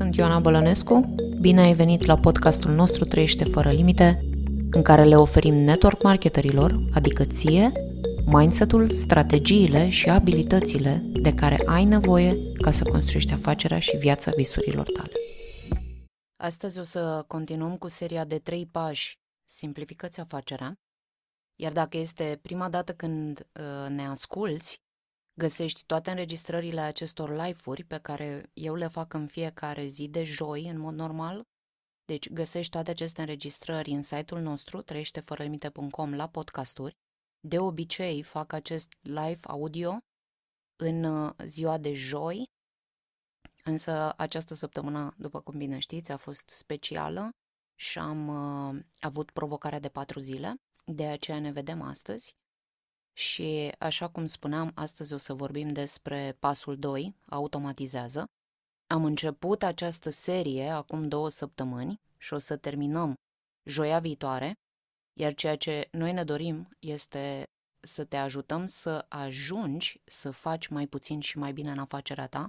Sunt Ioana Bălănescu, bine ai venit la podcastul nostru Trăiește Fără Limite, în care le oferim network marketerilor, adică ție, mindset-ul, strategiile și abilitățile de care ai nevoie ca să construiești afacerea și viața visurilor tale. Astăzi o să continuăm cu seria de 3 pași, simplifică-ți afacerea, iar dacă este prima dată când ne asculți, găsești toate înregistrările acestor live-uri pe care eu le fac în fiecare zi de joi, în mod normal. Deci găsești toate aceste înregistrări în site-ul nostru, trăieștefăralimite.com, la podcasturi. De obicei fac acest live audio în ziua de joi, însă această săptămână, după cum bine știți, a fost specială și am avut provocarea de 4 zile, de aceea ne vedem astăzi. Și așa cum spuneam, astăzi o să vorbim despre pasul 2, automatizează. Am început această serie acum 2 săptămâni și o să terminăm joia viitoare, iar ceea ce noi ne dorim este să te ajutăm să ajungi să faci mai puțin și mai bine în afacerea ta,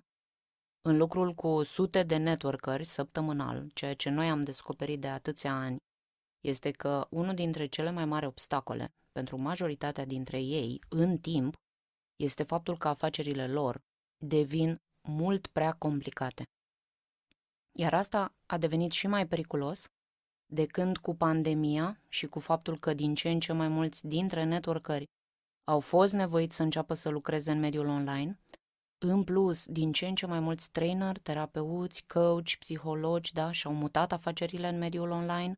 în lucrul cu sute de networkeri săptămânal. Ceea ce noi am descoperit de atâția ani este că unul dintre cele mai mari obstacole pentru majoritatea dintre ei în timp este faptul că afacerile lor devin mult prea complicate. Iar asta a devenit și mai periculos de când cu pandemia și cu faptul că din ce în ce mai mulți dintre networkeri au fost nevoiți să înceapă să lucreze în mediul online, în plus din ce în ce mai mulți trainer, terapeuți, coach, psihologi, și-au mutat afacerile în mediul online,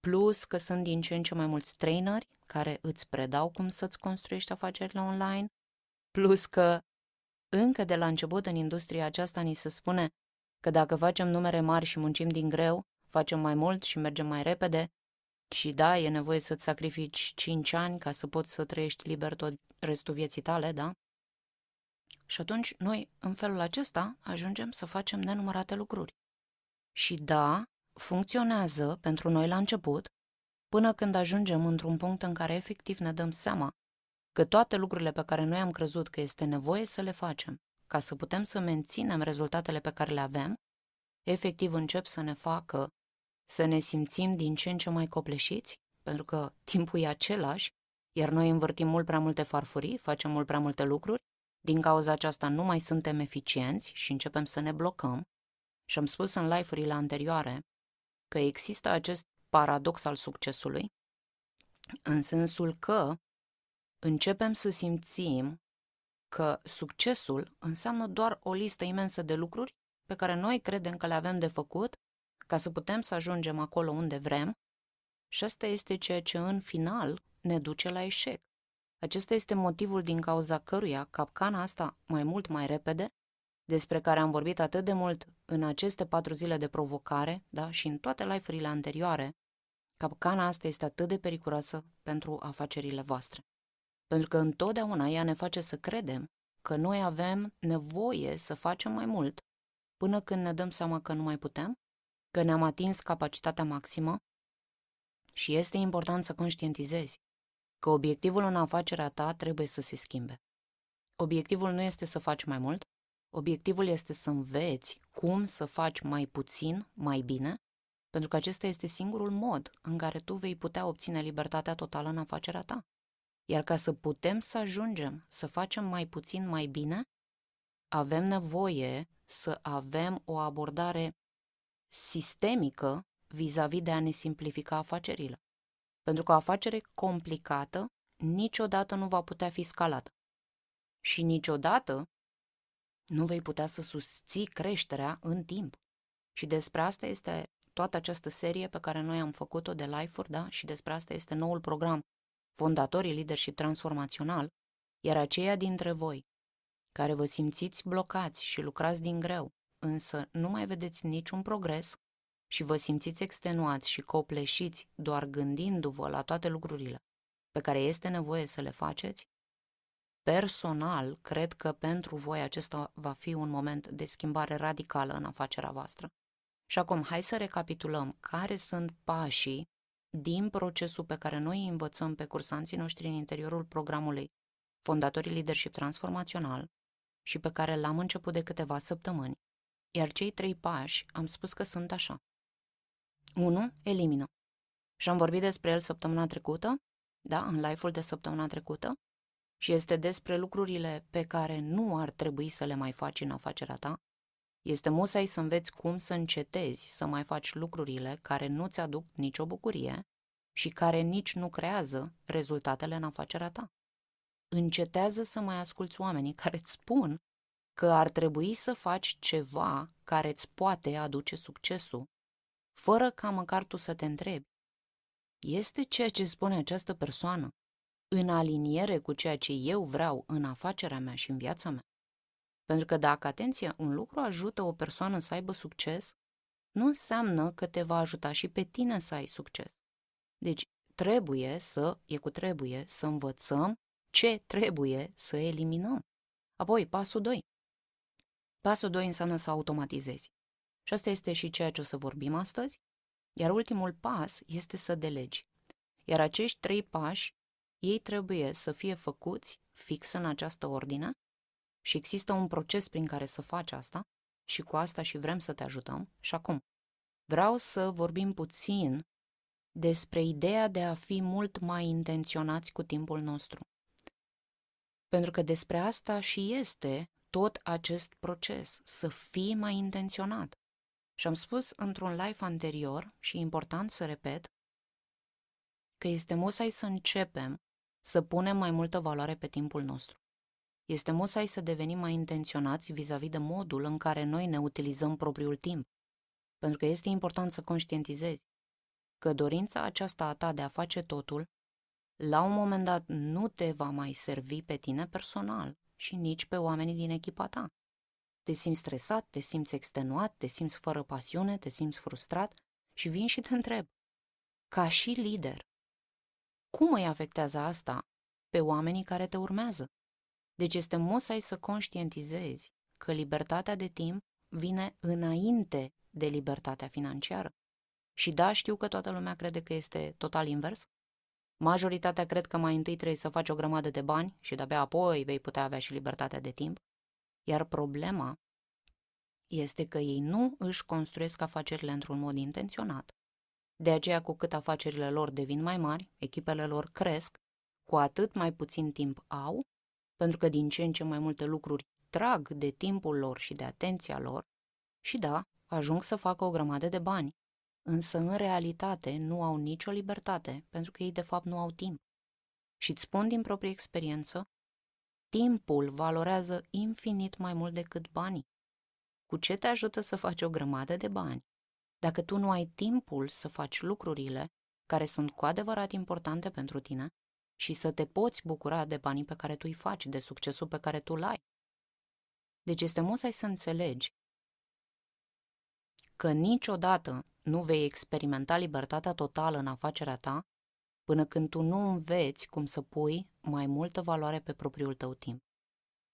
plus că sunt din ce în ce mai mulți traineri care îți predau cum să-ți construiești afacerile online, plus că încă de la început în industria aceasta ni se spune că dacă facem numere mari și muncim din greu, facem mai mult și mergem mai repede și da, e nevoie să-ți sacrifici 5 ani ca să poți să trăiești liber tot restul vieții tale, da? Și atunci noi, în felul acesta, ajungem să facem nenumărate lucruri. Și da, funcționează pentru noi la început, până când ajungem într-un punct în care efectiv ne dăm seama că toate lucrurile pe care noi am crezut că este nevoie să le facem, ca să putem să menținem rezultatele pe care le avem, efectiv încep să ne facă să ne simțim din ce în ce mai copleșiți, pentru că timpul e același, iar noi învârtim mult prea multe farfurii, facem mult prea multe lucruri, din cauza aceasta nu mai suntem eficienți și începem să ne blocăm. Și am spus în live-urile anterioare că există acest paradox al succesului, în sensul că începem să simțim că succesul înseamnă doar o listă imensă de lucruri pe care noi credem că le avem de făcut ca să putem să ajungem acolo unde vrem și asta este ceea ce în final ne duce la eșec. Acesta este motivul din cauza căruia capcana asta mai mult mai repede, despre care am vorbit atât de mult în aceste 4 zile de provocare, și în toate live-urile anterioare, capcana asta este atât de periculoasă pentru afacerile voastre. Pentru că întotdeauna ea ne face să credem că noi avem nevoie să facem mai mult până când ne dăm seama că nu mai putem, că ne-am atins capacitatea maximă și este important să conștientizezi că obiectivul în afacerea ta trebuie să se schimbe. Obiectivul nu este să faci mai mult, obiectivul este să înveți cum să faci mai puțin, mai bine, pentru că acesta este singurul mod în care tu vei putea obține libertatea totală în afacerea ta. Iar ca să putem să ajungem să facem mai puțin, mai bine, avem nevoie să avem o abordare sistemică vis-a-vis de a ne simplifica afacerile. Pentru că o afacere complicată niciodată nu va putea fi scalată. Și niciodată nu vei putea să susții creșterea în timp. Și despre asta este toată această serie pe care noi am făcut-o de live-uri, și despre asta este noul program Fondatorii Leadership Transformațional, iar aceia dintre voi care vă simțiți blocați și lucrați din greu, însă nu mai vedeți niciun progres și vă simțiți extenuați și copleșiți doar gândindu-vă la toate lucrurile pe care este nevoie să le faceți, personal, cred că pentru voi acesta va fi un moment de schimbare radicală în afacerea voastră. Și acum, hai să recapitulăm care sunt pașii din procesul pe care noi îi învățăm pe cursanții noștri în interiorul programului Fondatorii Leadership Transformațional și pe care l-am început de câteva săptămâni Iar cei 3 pași am spus că sunt așa. 1. Elimină. Și am vorbit despre el săptămâna trecută, da, în live-ul de săptămâna trecută, și este despre lucrurile pe care nu ar trebui să le mai faci în afacerea ta. Este musai să înveți cum să încetezi să mai faci lucrurile care nu-ți aduc nicio bucurie și care nici nu creează rezultatele în afacerea ta. Încetează să mai asculți oamenii care îți spun că ar trebui să faci ceva care îți poate aduce succesul, fără ca măcar tu să te întrebi. Este ceea ce spune această persoană în aliniere cu ceea ce eu vreau în afacerea mea și în viața mea? Pentru că dacă, atenție, un lucru ajută o persoană să aibă succes, nu înseamnă că te va ajuta și pe tine să ai succes. Deci trebuie să învățăm ce trebuie să eliminăm. Apoi, pasul 2. Pasul 2 înseamnă să automatizezi. Și asta este și ceea ce o să vorbim astăzi. Iar ultimul pas este să delegi. Iar acești 3 pași, ei trebuie să fie făcuți fix în această ordine și există un proces prin care să faci asta și cu asta și vrem să te ajutăm. Și acum, vreau să vorbim puțin despre ideea de a fi mult mai intenționați cu timpul nostru. Pentru că despre asta și este tot acest proces, să fii mai intenționat. Și am spus într-un live anterior, și e important să repet, că este musai să începem să punem mai multă valoare pe timpul nostru. Este musai să devenim mai intenționați vis-a-vis de modul în care noi ne utilizăm propriul timp. Pentru că este important să conștientizezi că dorința aceasta a ta de a face totul, la un moment dat nu te va mai servi pe tine personal și nici pe oamenii din echipa ta. Te simți stresat, te simți extenuat, te simți fără pasiune, te simți frustrat și vin și te întreb, ca și lider, cum îi afectează asta pe oamenii care te urmează? Deci este musai să conștientizezi că libertatea de timp vine înainte de libertatea financiară. Și da, știu că toată lumea crede că este total invers. Majoritatea cred că mai întâi trebuie să faci o grămadă de bani și de-abia apoi vei putea avea și libertatea de timp. Iar problema este că ei nu își construiesc afacerile într-un mod intenționat. De aceea, cu cât afacerile lor devin mai mari, echipele lor cresc, cu atât mai puțin timp au, pentru că din ce în ce mai multe lucruri trag de timpul lor și de atenția lor și da, ajung să facă o grămadă de bani. Însă, în realitate, nu au nicio libertate, pentru că ei, de fapt, nu au timp. Și îți spun din proprie experiență, timpul valorează infinit mai mult decât banii. Cu ce te ajută să faci o grămadă de bani? Dacă tu nu ai timpul să faci lucrurile care sunt cu adevărat importante pentru tine și să te poți bucura de banii pe care tu îi faci, de succesul pe care tu îl ai. Deci este musai să înțelegi că niciodată nu vei experimenta libertatea totală în afacerea ta până când tu nu înveți cum să pui mai multă valoare pe propriul tău timp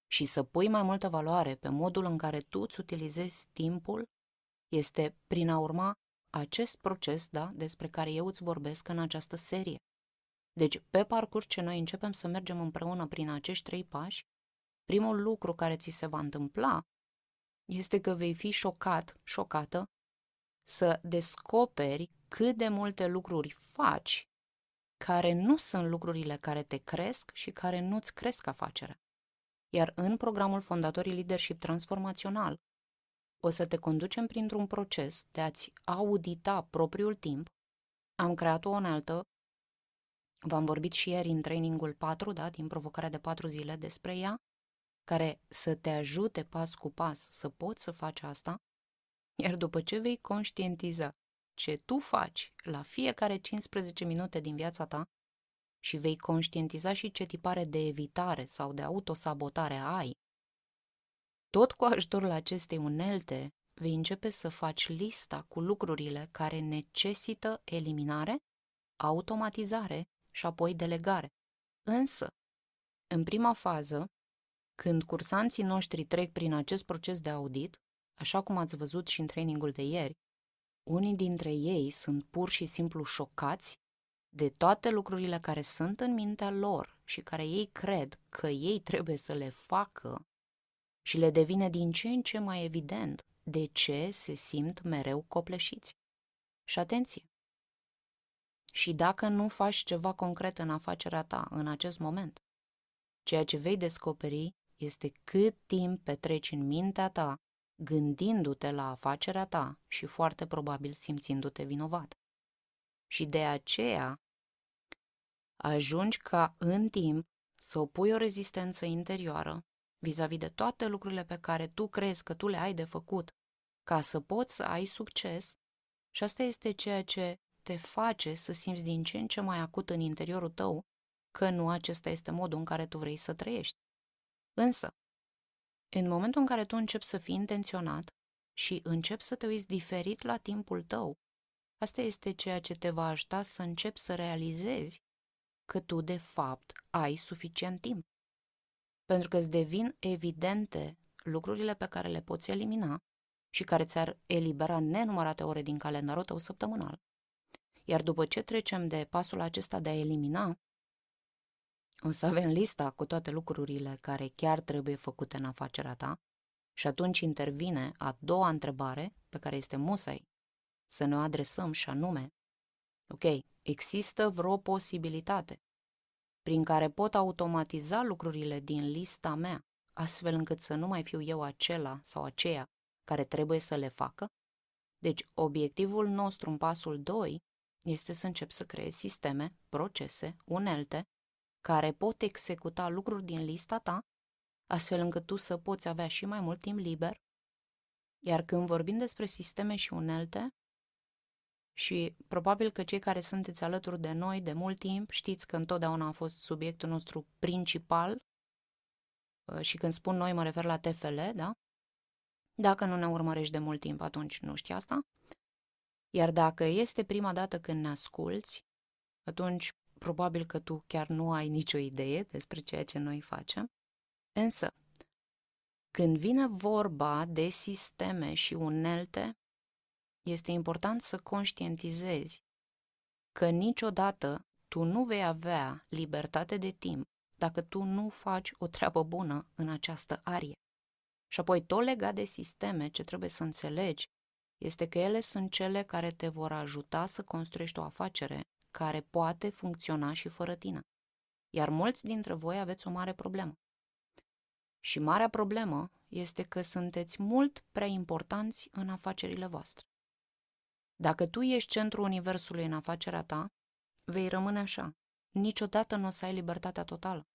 și să pui mai multă valoare pe modul în care tu îți utilizezi timpul este prin a urma acest proces, da, despre care eu îți vorbesc în această serie. Deci, pe parcurs ce noi începem să mergem împreună prin acești 3 pași, primul lucru care ți se va întâmpla este că vei fi șocată, să descoperi cât de multe lucruri faci care nu sunt lucrurile care te cresc și care nu-ți cresc afacerea. Iar în programul Fondatorii Leadership Transformațional o să te conducem printr-un proces de a-ți audita propriul timp. Am creat o unealtă, v-am vorbit și ieri în trainingul 4, da, din provocarea de 4 zile despre ea, care să te ajute pas cu pas să poți să faci asta, iar după ce vei conștientiza ce tu faci la fiecare 15 minute din viața ta și vei conștientiza și ce tipare de evitare sau de autosabotare ai, tot cu ajutorul acestei unelte vei începe să faci lista cu lucrurile care necesită eliminare, automatizare și apoi delegare. Însă, în prima fază, când cursanții noștri trec prin acest proces de audit, așa cum ați văzut și în trainingul de ieri, unii dintre ei sunt pur și simplu șocați de toate lucrurile care sunt în mintea lor și care ei cred că ei trebuie să le facă și le devine din ce în ce mai evident de ce se simt mereu copleșiți. Și atenție! Și dacă nu faci ceva concret în afacerea ta în acest moment, ceea ce vei descoperi este cât timp petreci în mintea ta gândindu-te la afacerea ta și foarte probabil simțindu-te vinovat. Și de aceea ajungi ca în timp să opui o rezistență interioară vis-a-vis de toate lucrurile pe care tu crezi că tu le ai de făcut ca să poți să ai succes, și asta este ceea ce te face să simți din ce în ce mai acut în interiorul tău că nu acesta este modul în care tu vrei să trăiești. Însă, în momentul în care tu începi să fii intenționat și începi să te uiți diferit la timpul tău, asta este ceea ce te va ajuta să începi să realizezi că tu, de fapt, ai suficient timp. Pentru că îți devin evidente lucrurile pe care le poți elimina și care ți-ar elibera nenumărate ore din calendarul tău săptămânal. Iar după ce trecem de pasul acesta de a elimina, o să avem lista cu toate lucrurile care chiar trebuie făcute în afacerea ta și atunci intervine a doua întrebare pe care este musai să ne o adresăm și anume, ok, există vreo posibilitate prin care pot automatiza lucrurile din lista mea astfel încât să nu mai fiu eu acela sau aceea care trebuie să le facă? Deci obiectivul nostru în pasul 2 este să încep să creezi sisteme, procese, unelte care pot executa lucruri din lista ta, astfel încât tu să poți avea și mai mult timp liber. Iar când vorbim despre sisteme și unelte, și probabil că cei care sunteți alături de noi de mult timp știți că întotdeauna a fost subiectul nostru principal, și când spun noi mă refer la TFL, da? Dacă nu ne urmărești de mult timp, atunci nu știi asta. Iar dacă este prima dată când ne asculți, atunci probabil că tu chiar nu ai nicio idee despre ceea ce noi facem, însă când vine vorba de sisteme și unelte, este important să conștientizezi că niciodată tu nu vei avea libertate de timp dacă tu nu faci o treabă bună în această arie. Și apoi tot legat de sisteme, ce trebuie să înțelegi este că ele sunt cele care te vor ajuta să construiești o afacere care poate funcționa și fără tine. Iar mulți dintre voi aveți o mare problemă. Și marea problemă este că sunteți mult prea importanți în afacerile voastre. Dacă tu ești centrul universului în afacerea ta, vei rămâne așa. Niciodată nu o să ai libertatea totală.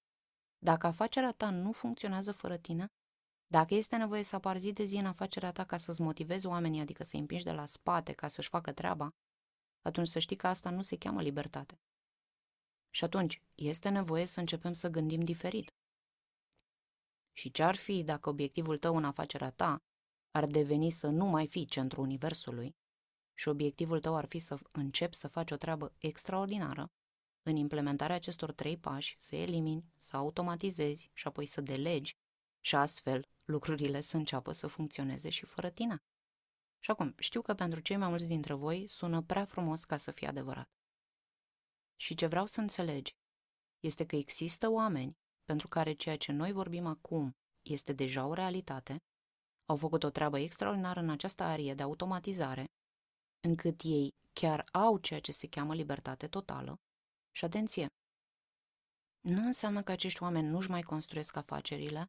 Dacă afacerea ta nu funcționează fără tine, dacă este nevoie să apari zi de zi în afacerea ta ca să-ți motivezi oamenii, adică să-i împingi de la spate ca să-și facă treaba, atunci să știi că asta nu se cheamă libertate. Și atunci este nevoie să începem să gândim diferit. Și ce-ar fi dacă obiectivul tău în afacerea ta ar deveni să nu mai fii centrul universului și obiectivul tău ar fi să începi să faci o treabă extraordinară în implementarea acestor 3 pași, să elimini, să automatizezi și apoi să delegi și astfel lucrurile să înceapă să funcționeze și fără tine? Și acum, știu că pentru cei mai mulți dintre voi sună prea frumos ca să fie adevărat. Și ce vreau să înțelegi este că există oameni pentru care ceea ce noi vorbim acum este deja o realitate, au făcut o treabă extraordinară în această arie de automatizare, încât ei chiar au ceea ce se cheamă libertate totală. Și atenție! Nu înseamnă că acești oameni nu-și mai construiesc afacerile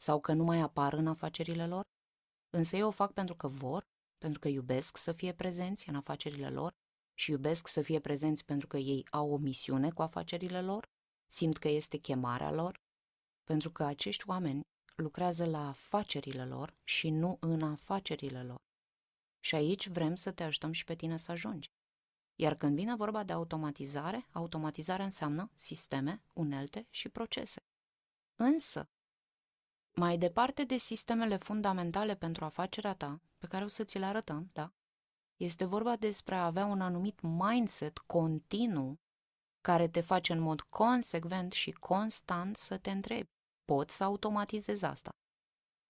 sau că nu mai apar în afacerile lor, însă ei o fac pentru că vor, pentru că iubesc să fie prezenți în afacerile lor și iubesc să fie prezenți pentru că ei au o misiune cu afacerile lor, simt că este chemarea lor, pentru că acești oameni lucrează la afacerile lor și nu în afacerile lor. Și aici vrem să te ajutăm și pe tine să ajungi. Iar când vine vorba de automatizare, automatizarea înseamnă sisteme, unelte și procese. Însă, mai departe de sistemele fundamentale pentru afacerea ta, pe care o să ți le arătăm, da? Este vorba despre a avea un anumit mindset continuu care te face în mod consecvent și constant să te întrebi, pot să automatizezi asta?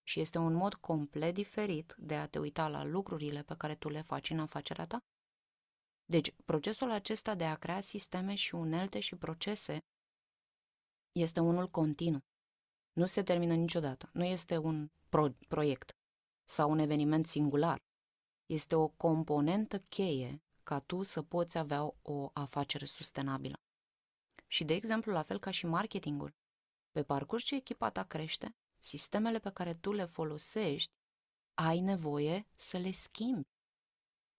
Și este un mod complet diferit de a te uita la lucrurile pe care tu le faci în afacerea ta. Deci, procesul acesta de a crea sisteme și unelte și procese este unul continuu. Nu se termină niciodată, nu este un proiect. sau un eveniment singular. Este o componentă cheie ca tu să poți avea o afacere sustenabilă. Și, de exemplu, la fel ca și marketingul. Pe parcurs ce echipa ta crește, sistemele pe care tu le folosești, ai nevoie să le schimbi.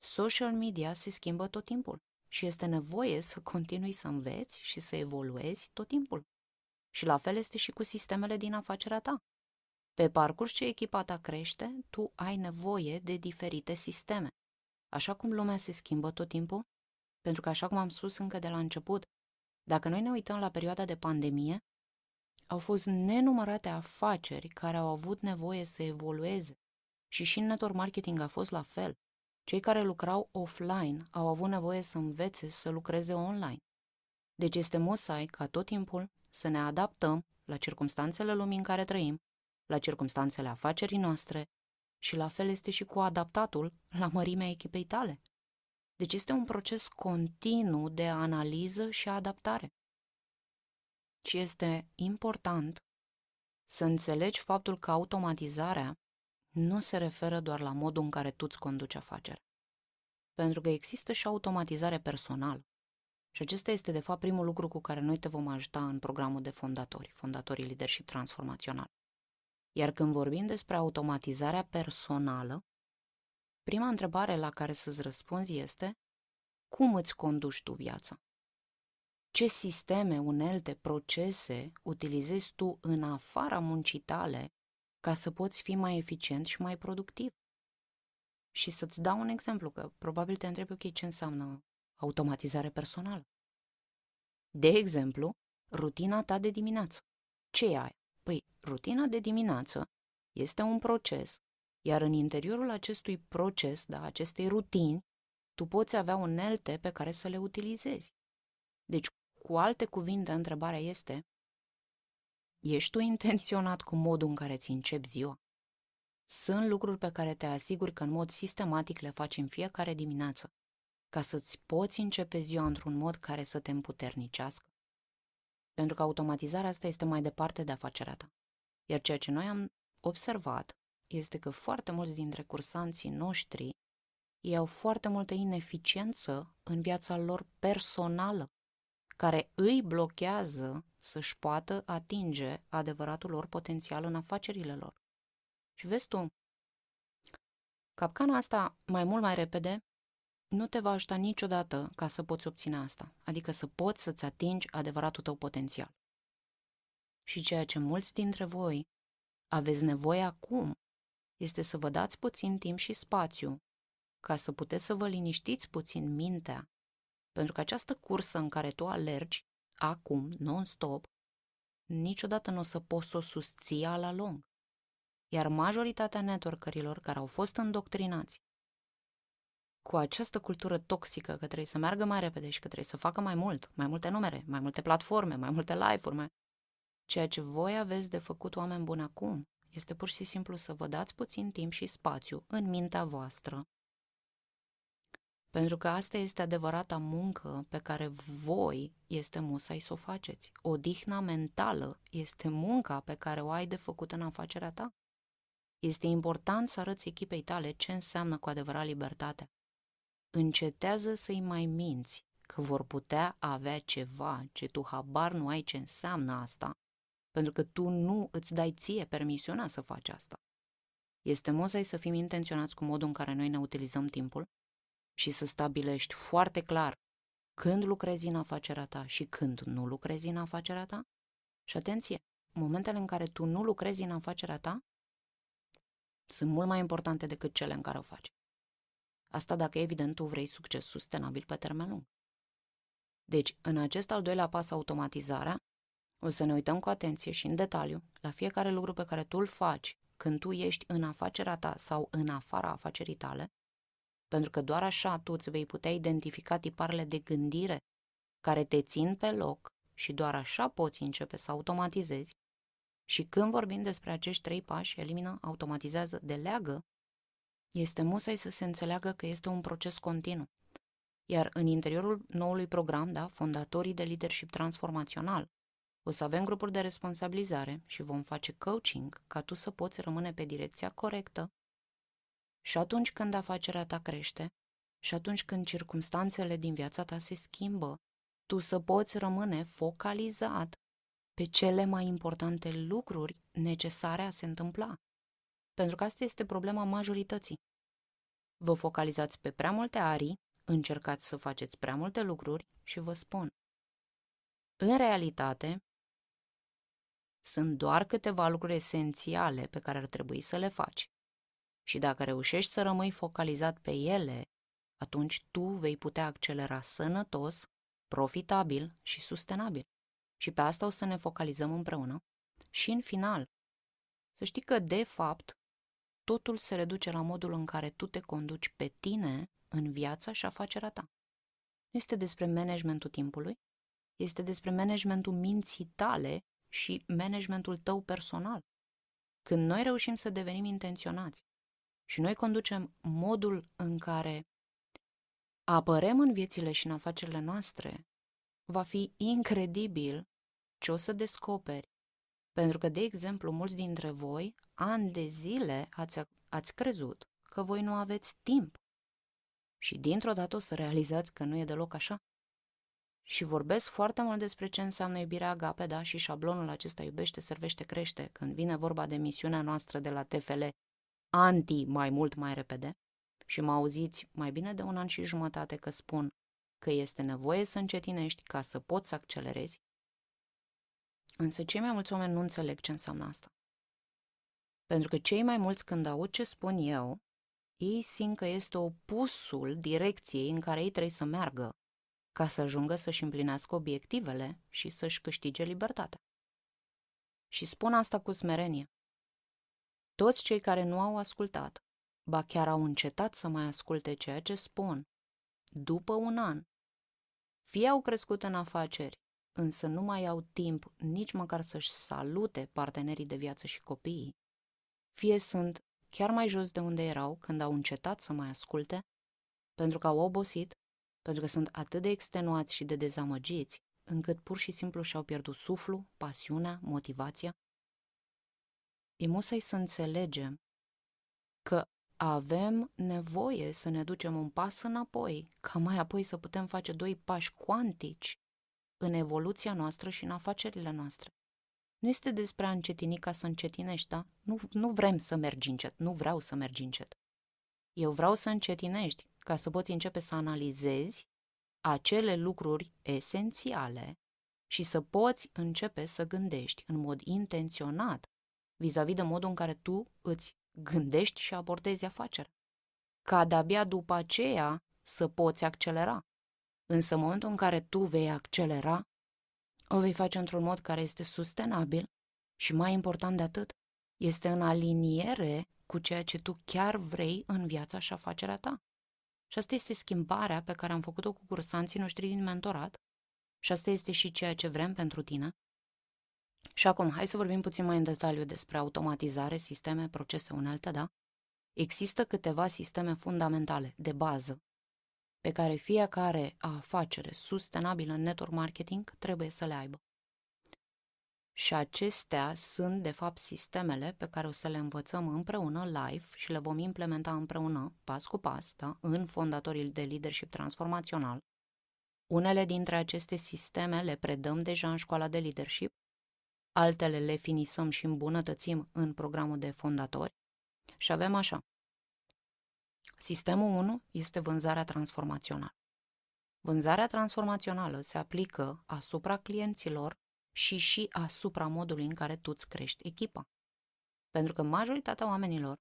Social media se schimbă tot timpul și este nevoie să continui să înveți și să evoluezi tot timpul. Și la fel este și cu sistemele din afacerea ta. Pe parcurs ce echipa ta crește, tu ai nevoie de diferite sisteme. Așa cum lumea se schimbă tot timpul, pentru că așa cum am spus încă de la început, dacă noi ne uităm la perioada de pandemie, au fost nenumărate afaceri care au avut nevoie să evolueze. Și în network marketing a fost la fel. Cei care lucrau offline au avut nevoie să învețe să lucreze online. Deci este musai ca tot timpul să ne adaptăm la circumstanțele lumii în care trăim, la circumstanțele afacerii noastre și la fel este și cu adaptatul la mărimea echipei tale. Deci este un proces continuu de analiză și adaptare. Și este important să înțelegi faptul că automatizarea nu se referă doar la modul în care tu îți conduci afacerea. Pentru că există și automatizare personală. Și acesta este, de fapt, primul lucru cu care noi te vom ajuta în programul de fondatori, Fondatorii Leadership Transformațional. Iar când vorbim despre automatizarea personală, prima întrebare la care să-ți răspunzi este: cum îți conduci tu viața? Ce sisteme, unelte, procese utilizezi tu în afara muncii tale ca să poți fi mai eficient și mai productiv? Și să-ți dau un exemplu, că probabil te întrebi, ok, ce înseamnă automatizare personală? De exemplu, rutina ta de dimineață. Ce e aia? Păi, rutina de dimineață este un proces, iar în interiorul acestui proces, acestei rutini, tu poți avea unelte pe care să le utilizezi. Deci, cu alte cuvinte, întrebarea este: ești tu intenționat cu modul în care îți începi ziua? Sunt lucruri pe care te asiguri că în mod sistematic le faci în fiecare dimineață, ca să-ți poți începe ziua într-un mod care să te împuternicească. Pentru că automatizarea asta este mai departe de afacerea ta. Iar ceea ce noi am observat este că foarte mulți dintre cursanții noștri au foarte multă ineficiență în viața lor personală, care îi blochează să-și poată atinge adevăratul lor potențial în afacerile lor. Și vezi tu, capcana asta, mai mult, mai repede, nu te va ajuta niciodată ca să poți obține asta, adică să poți să-ți atingi adevăratul tău potențial. Și ceea ce mulți dintre voi aveți nevoie acum este să vă dați puțin timp și spațiu ca să puteți să vă liniștiți puțin mintea, pentru că această cursă în care tu alergi acum, non-stop, niciodată nu o să poți să o susții la lung. Iar majoritatea networkerilor care au fost îndoctrinați cu această cultură toxică că trebuie să meargă mai repede și că trebuie să facă mai mult, mai multe numere, mai multe platforme, mai multe live-uri, ceea ce voi aveți de făcut, oameni buni, acum, este pur și simplu să vă dați puțin timp și spațiu în mintea voastră. Pentru că asta este adevărata muncă pe care voi este musai să o faceți. Odihna mentală este munca pe care o ai de făcut în afacerea ta. Este important să arăți echipei tale ce înseamnă cu adevărat libertatea. Încetează să-i mai minți că vor putea avea ceva ce tu habar nu ai ce înseamnă asta, pentru că tu nu îți dai ție permisiunea să faci asta. Este musai să fim intenționați cu modul în care noi ne utilizăm timpul și să stabilești foarte clar când lucrezi în afacerea ta și când nu lucrezi în afacerea ta. Și atenție, momentele în care tu nu lucrezi în afacerea ta sunt mult mai importante decât cele în care o faci. Asta dacă, evident, tu vrei succes sustenabil pe termen lung. Deci, în acest al doilea pas, automatizarea, o să ne uităm cu atenție și în detaliu la fiecare lucru pe care tu îl faci când tu ești în afacerea ta sau în afara afacerii tale, pentru că doar așa tu îți vei putea identifica tiparele de gândire care te țin pe loc și doar așa poți începe să automatizezi. Și când vorbim despre acești 3 pași, elimină, automatizează, deleagă, este musai să se înțeleagă că este un proces continuu. Iar în interiorul noului program, Fondatorii de Leadership Transformațional, o să avem grupuri de responsabilizare și vom face coaching ca tu să poți rămâne pe direcția corectă și atunci când afacerea ta crește, și atunci când circumstanțele din viața ta se schimbă, tu să poți rămâne focalizat pe cele mai importante lucruri necesare a se întâmpla. Pentru că asta este problema majorității. Vă focalizați pe prea multe arii, încercați să faceți prea multe lucruri și vă spun. În realitate, sunt doar câteva lucruri esențiale pe care ar trebui să le faci. Și dacă reușești să rămâi focalizat pe ele, atunci tu vei putea accelera sănătos, profitabil și sustenabil. Și pe asta o să ne focalizăm împreună. Și în final, să știi că, de fapt, totul se reduce la modul în care tu te conduci pe tine în viața și afacerea ta. Nu este despre managementul timpului, este despre managementul minții tale și managementul tău personal. Când noi reușim să devenim intenționați și noi conducem modul în care apărăm în viețile și în afacerile noastre, va fi incredibil ce o să descoperi. Pentru că, de exemplu, mulți dintre voi, ani de zile, ați crezut că voi nu aveți timp. Și dintr-o dată o să realizați că nu e deloc așa. Și vorbesc foarte mult despre ce înseamnă iubirea agape, da? Și șablonul acesta iubește, servește, crește. Când vine vorba de misiunea noastră de la TFL, anti mai mult, mai repede, și mă auziți mai bine de 1 an și jumătate că spun că este nevoie să încetinești ca să poți să accelerezi, însă cei mai mulți oameni nu înțeleg ce înseamnă asta. Pentru că cei mai mulți, când aud ce spun eu, ei simt că este opusul direcției în care ei trebuie să meargă ca să ajungă să-și împlinească obiectivele și să-și câștige libertatea. Și spun asta cu smerenie. Toți cei care nu au ascultat, ba chiar au încetat să mai asculte ceea ce spun, după 1 an, fie au crescut în afaceri, însă nu mai au timp nici măcar să-și salute partenerii de viață și copiii, fie sunt chiar mai jos de unde erau când au încetat să mai asculte, pentru că au obosit, pentru că sunt atât de extenuați și de dezamăgiți, încât pur și simplu și-au pierdut suflul, pasiunea, motivația. E musai să înțelegem că avem nevoie să ne ducem un pas înapoi, ca mai apoi să putem face 2 pași cuantici în evoluția noastră și în afacerile noastre. Nu este despre a încetini ca să încetinești, da? Nu vrem să mergi încet, nu vreau să mergi încet. Eu vreau să încetinești ca să poți începe să analizezi acele lucruri esențiale și să poți începe să gândești în mod intenționat vis-a-vis de modul în care tu îți gândești și abordezi afacerea, ca de-abia după aceea să poți accelera. Însă în momentul în care tu vei accelera, o vei face într-un mod care este sustenabil și, mai important de atât, este în aliniere cu ceea ce tu chiar vrei în viața și afacerea ta. Și asta este schimbarea pe care am făcut-o cu cursanții noștri din mentorat și asta este și ceea ce vrem pentru tine. Și acum, hai să vorbim puțin mai în detaliu despre automatizare, sisteme, procese, unelte, da? Există câteva sisteme fundamentale, de bază, pe care fiecare afacere sustenabilă în network marketing trebuie să le aibă. Și acestea sunt, de fapt, sistemele pe care o să le învățăm împreună live și le vom implementa împreună, pas cu pas, da? În Fondatorii de Leadership Transformațional. Unele dintre aceste sisteme le predăm deja în școala de leadership, altele le finisăm și îmbunătățim în programul de fondatori și avem așa. Sistemul 1 este vânzarea transformațională. Vânzarea transformațională se aplică asupra clienților și asupra modului în care tu îți crești echipa. Pentru că majoritatea oamenilor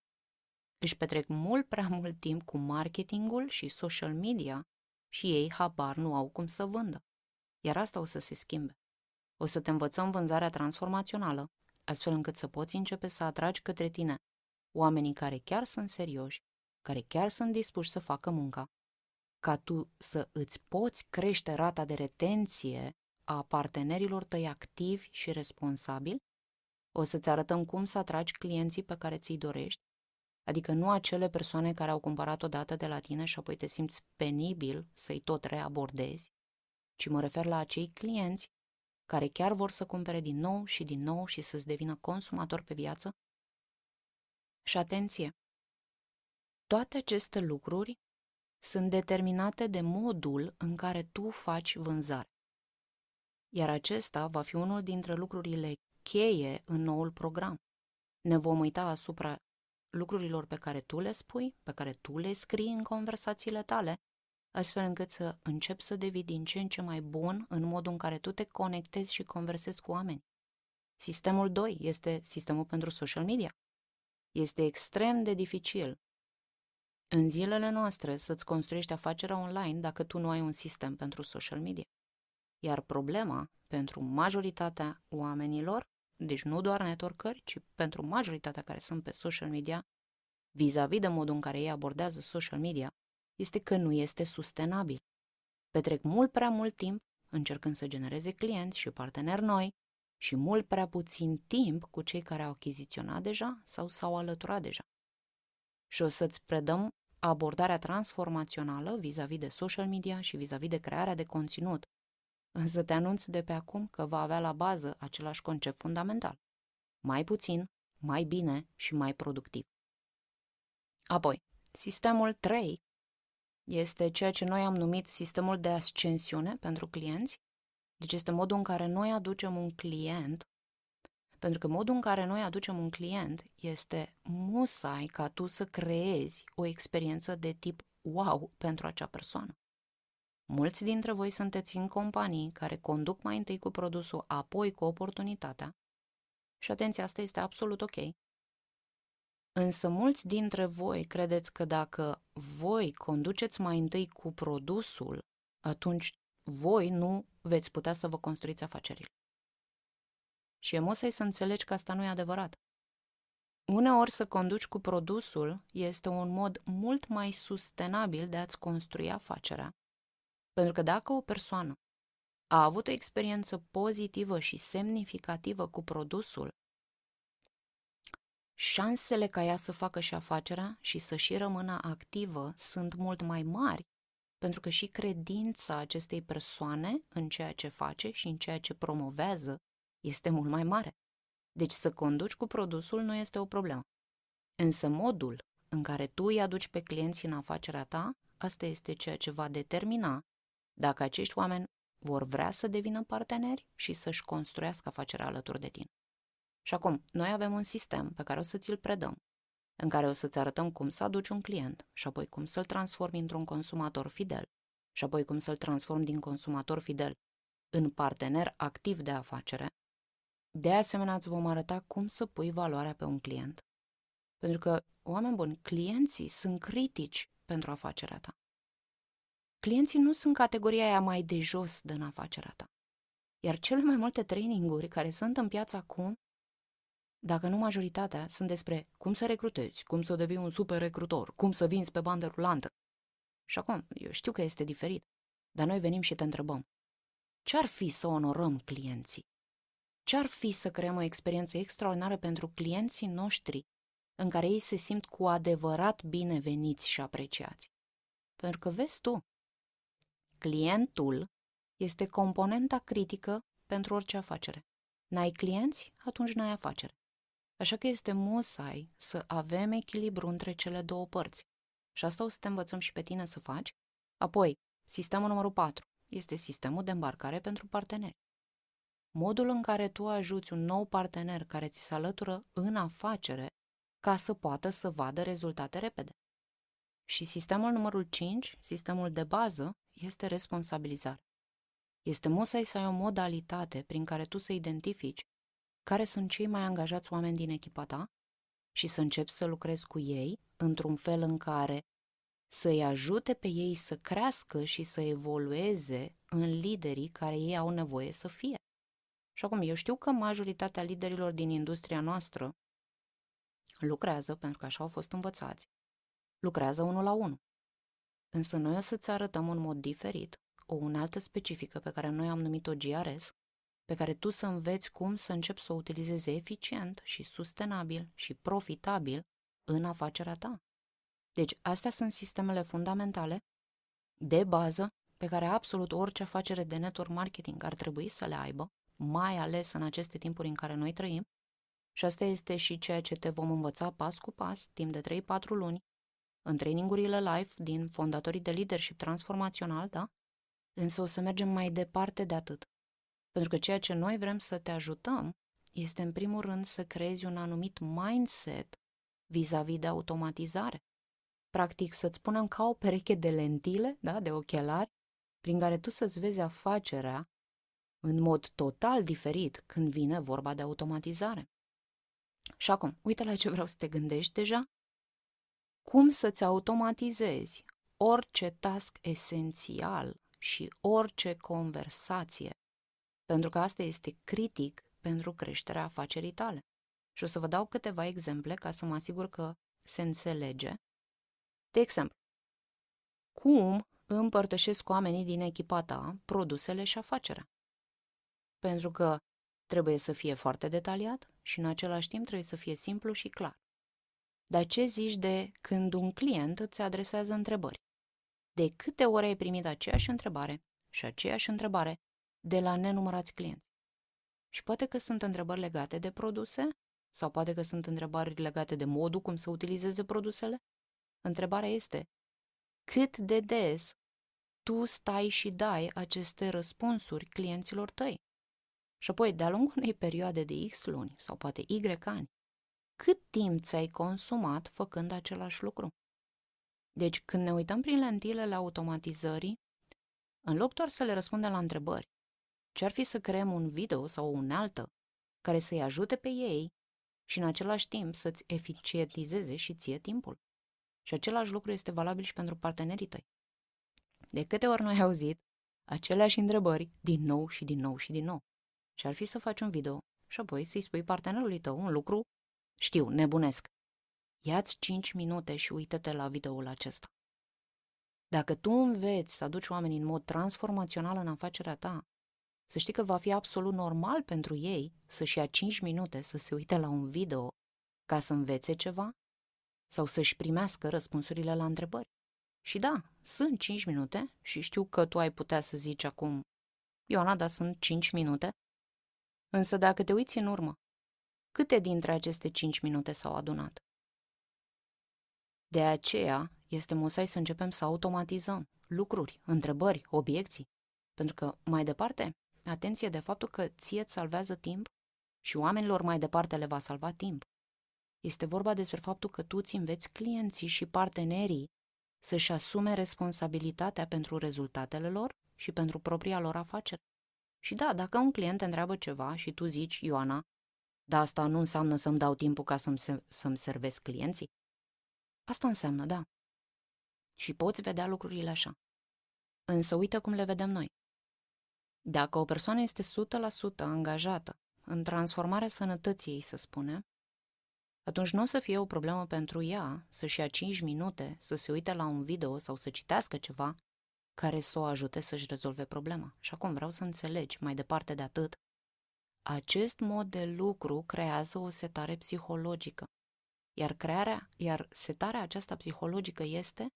își petrec mult prea mult timp cu marketingul și social media și ei habar nu au cum să vândă. Iar asta o să se schimbe. O să te învățăm vânzarea transformațională, astfel încât să poți începe să atragi către tine oamenii care chiar sunt serioși, care chiar sunt dispuși să facă munca, ca tu să îți poți crește rata de retenție a partenerilor tăi activi și responsabili. O să-ți arătăm cum să atragi clienții pe care ți-i dorești, adică nu acele persoane care au cumpărat odată de la tine și apoi te simți penibil să-i tot reabordezi, ci mă refer la acei clienți care chiar vor să cumpere din nou și din nou și să-ți devină consumator pe viață. Și atenție! Toate aceste lucruri sunt determinate de modul în care tu faci vânzare. Iar acesta va fi unul dintre lucrurile cheie în noul program. Ne vom uita asupra lucrurilor pe care tu le spui, pe care tu le scrii în conversațiile tale, astfel încât să începi să devii din ce în ce mai bun în modul în care tu te conectezi și conversezi cu oameni. Sistemul 2 este sistemul pentru social media. Este extrem de dificil în zilele noastre să-ți construiești afacerea online dacă tu nu ai un sistem pentru social media. Iar problema pentru majoritatea oamenilor, deci nu doar networkeri, ci pentru majoritatea care sunt pe social media, vis-a-vis de modul în care ei abordează social media, este că nu este sustenabil. Petrec mult prea mult timp încercând să genereze clienți și parteneri noi și mult prea puțin timp cu cei care au achiziționat deja sau s-au alăturat deja. Și o să-ți predăm abordarea transformațională vis-a-vis de social media și vis-a-vis de crearea de conținut, însă te anunț de pe acum că va avea la bază același concept fundamental. Mai puțin, mai bine și mai productiv. Apoi, sistemul 3 este ceea ce noi am numit sistemul de ascensiune pentru clienți. Deci este modul în care noi aducem un client, pentru că modul în care noi aducem un client este musai ca tu să creezi o experiență de tip wow pentru acea persoană. Mulți dintre voi sunteți în companii care conduc mai întâi cu produsul, apoi cu oportunitatea. Și atenție, asta este absolut ok. Însă mulți dintre voi credeți că dacă voi conduceți mai întâi cu produsul, atunci voi nu veți putea să vă construiți afacerile. Și e musai să înțelegi că asta nu e adevărat. Uneori să conduci cu produsul este un mod mult mai sustenabil de a-ți construi afacerea. Pentru că dacă o persoană a avut o experiență pozitivă și semnificativă cu produsul, șansele ca ea să facă și afacerea și să și rămână activă sunt mult mai mari, pentru că și credința acestei persoane în ceea ce face și în ceea ce promovează este mult mai mare. Deci să conduci cu produsul nu este o problemă. Însă modul în care tu îi aduci pe clienții în afacerea ta, asta este ceea ce va determina dacă acești oameni vor vrea să devină parteneri și să-și construiască afacerea alături de tine. Și acum, noi avem un sistem pe care o să ți-l predăm, în care o să-ți arătăm cum să aduci un client și apoi cum să-l transformi într-un consumator fidel și apoi cum să-l transformi din consumator fidel în partener activ de afacere. De asemenea, îți vom arăta cum să pui valoarea pe un client. Pentru că, oameni buni, clienții sunt critici pentru afacerea ta. Clienții nu sunt categoria aia mai de jos din afacerea ta. Iar cele mai multe traininguri care sunt în piață acum, dacă nu majoritatea, sunt despre cum să recrutezi, cum să devii un super recrutor, cum să vinzi pe bandă rulantă. Și acum, eu știu că este diferit, dar noi venim și te întrebăm. Ce-ar fi să onorăm clienții? Ce-ar fi să creăm o experiență extraordinară pentru clienții noștri în care ei se simt cu adevărat bineveniți și apreciați? Pentru că, vezi tu, clientul este componenta critică pentru orice afacere. N-ai clienți, atunci n-ai afacere. Așa că este musai să avem echilibru între cele două părți. Și asta o să te învățăm și pe tine să faci. Apoi, sistemul numărul 4 este sistemul de îmbarcare pentru parteneri. Modul în care tu ajuți un nou partener care ți se alătură în afacere ca să poată să vadă rezultate repede. Și sistemul numărul 5, sistemul de bază, este responsabilizare. Este musai să ai o modalitate prin care tu să identifici care sunt cei mai angajați oameni din echipa ta și să începi să lucrezi cu ei într-un fel în care să-i ajute pe ei să crească și să evolueze în liderii care ei au nevoie să fie. Și acum, eu știu că majoritatea liderilor din industria noastră lucrează, pentru că așa au fost învățați, lucrează 1 la 1. Însă noi o să-ți arătăm un mod diferit, o unealtă specifică pe care noi am numit-o GRS, pe care tu să înveți cum să începi să o utilizezi eficient și sustenabil și profitabil în afacerea ta. Deci, astea sunt sistemele fundamentale de bază pe care absolut orice afacere de network marketing ar trebui să le aibă, mai ales în aceste timpuri în care noi trăim. Și asta este și ceea ce te vom învăța pas cu pas, timp de 3-4 luni, în trainingurile live din Fondatorii de Leadership Transformațional, da? Însă o să mergem mai departe de atât. Pentru că ceea ce noi vrem să te ajutăm este, în primul rând, să creezi un anumit mindset vis-a-vis de automatizare. Practic, să-ți punem ca o pereche de lentile, da? De ochelari, prin care tu să-ți vezi afacerea în mod total diferit când vine vorba de automatizare. Și acum, uite la ce vreau să te gândești deja. Cum să-ți automatizezi orice task esențial și orice conversație? Pentru că asta este critic pentru creșterea afacerii tale. Și o să vă dau câteva exemple ca să mă asigur că se înțelege. De exemplu, cum împărtășesc cu oamenii din echipa ta produsele și afacerea? Pentru că trebuie să fie foarte detaliat și în același timp trebuie să fie simplu și clar. Dar ce zici de când un client îți adresează întrebări? De câte ori ai primit aceeași întrebare și aceeași întrebare de la nenumărați clienți? Și poate că sunt întrebări legate de produse sau poate că sunt întrebări legate de modul cum să utilizeze produsele. Întrebarea este, cât de des tu stai și dai aceste răspunsuri clienților tăi? Și apoi, de-a lungul unei perioade de X luni sau poate Y ani, cât timp ți-ai consumat făcând același lucru? Deci, când ne uităm prin lentilele automatizării, în loc doar să le răspundem la întrebări, ce-ar fi să creăm un video sau o unealtă care să-i ajute pe ei și în același timp să-ți eficientizeze și ție timpul? Și același lucru este valabil și pentru partenerii tăi. De câte ori noi am auzit aceleași întrebări din nou și din nou și din nou? Și ar fi să faci un video și apoi să-i spui partenerului tău un lucru, știu, nebunesc. Ia-ți 5 minute și uită-te la videoul acesta. Dacă tu înveți să aduci oamenii în mod transformațional în afacerea ta, să știi că va fi absolut normal pentru ei să-și ia 5 minute să se uite la un video ca să învețe ceva sau să-și primească răspunsurile la întrebări. Și da, sunt 5 minute și știu că tu ai putea să zici acum, Ioana, dar sunt 5 minute, însă dacă te uiți în urmă, câte dintre aceste 5 minute s-au adunat? De aceea este musai să începem să automatizăm lucruri, întrebări, obiecții, pentru că mai departe, atenție de faptul că ție îți salvează timp și oamenilor mai departe le va salva timp. Este vorba despre faptul că tu îți înveți clienții și partenerii să-și asume responsabilitatea pentru rezultatele lor și pentru propria lor afacere. Și da, dacă un client te întreabă ceva și tu zici, Ioana, dar asta nu înseamnă să-mi dau timpul ca să-mi servesc clienții? Asta înseamnă, da. Și poți vedea lucrurile așa. Însă uite cum le vedem noi. Dacă o persoană este 100% angajată în transformarea sănătății ei, să spunem, atunci nu o să fie o problemă pentru ea să-și ia 5 minute să se uite la un video sau să citească ceva care să o ajute să-și rezolve problema. Și acum vreau să înțelegi, mai departe de atât, acest mod de lucru creează o setare psihologică. Iar setarea aceasta psihologică este,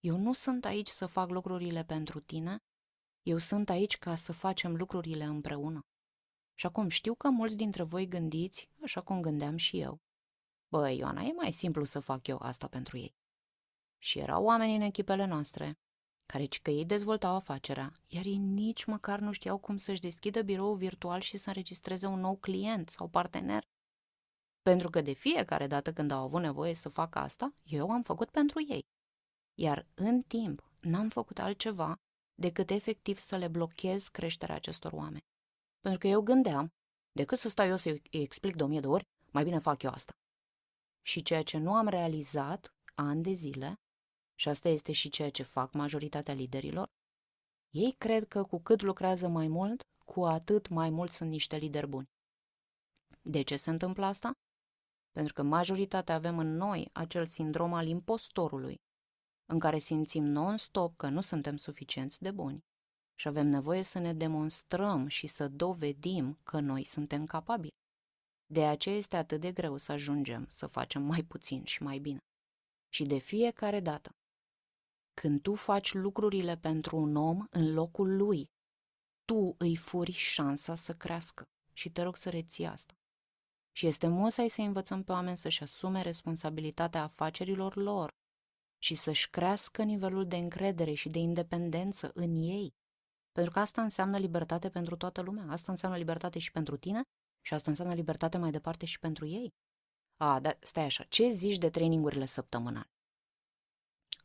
eu nu sunt aici să fac lucrurile pentru tine, eu sunt aici ca să facem lucrurile împreună. Și acum știu că mulți dintre voi gândiți, așa cum gândeam și eu, băi, Ioana, e mai simplu să fac eu asta pentru ei. Și erau oameni în echipele noastre, care ci că ei dezvoltau afacerea, iar ei nici măcar nu știau cum să-și deschidă biroul virtual și să înregistreze un nou client sau partener. Pentru că de fiecare dată când au avut nevoie să facă asta, eu am făcut pentru ei. Iar în timp n-am făcut altceva decât efectiv să le blochez creșterea acestor oameni. Pentru că eu gândeam, decât să stau eu să-i explic de 1000 de ori, mai bine fac eu asta. Și ceea ce nu am realizat ani de zile, și asta este și ceea ce fac majoritatea liderilor, ei cred că cu cât lucrează mai mult, cu atât mai mult sunt niște lideri buni. De ce se întâmplă asta? Pentru că majoritatea avem în noi acel sindrom al impostorului, în care simțim non-stop că nu suntem suficienți de buni și avem nevoie să ne demonstrăm și să dovedim că noi suntem capabili. De aceea este atât de greu să ajungem să facem mai puțin și mai bine. Și de fiecare dată, când tu faci lucrurile pentru un om în locul lui, tu îi furi șansa să crească și te rog să reții asta. Și este musai să învățăm pe oameni să-și asume responsabilitatea afacerilor lor și să-și crească nivelul de încredere și de independență în ei. Pentru că asta înseamnă libertate pentru toată lumea, asta înseamnă libertate și pentru tine și asta înseamnă libertate mai departe și pentru ei. A, dar stai așa, ce zici de trainingurile săptămânale?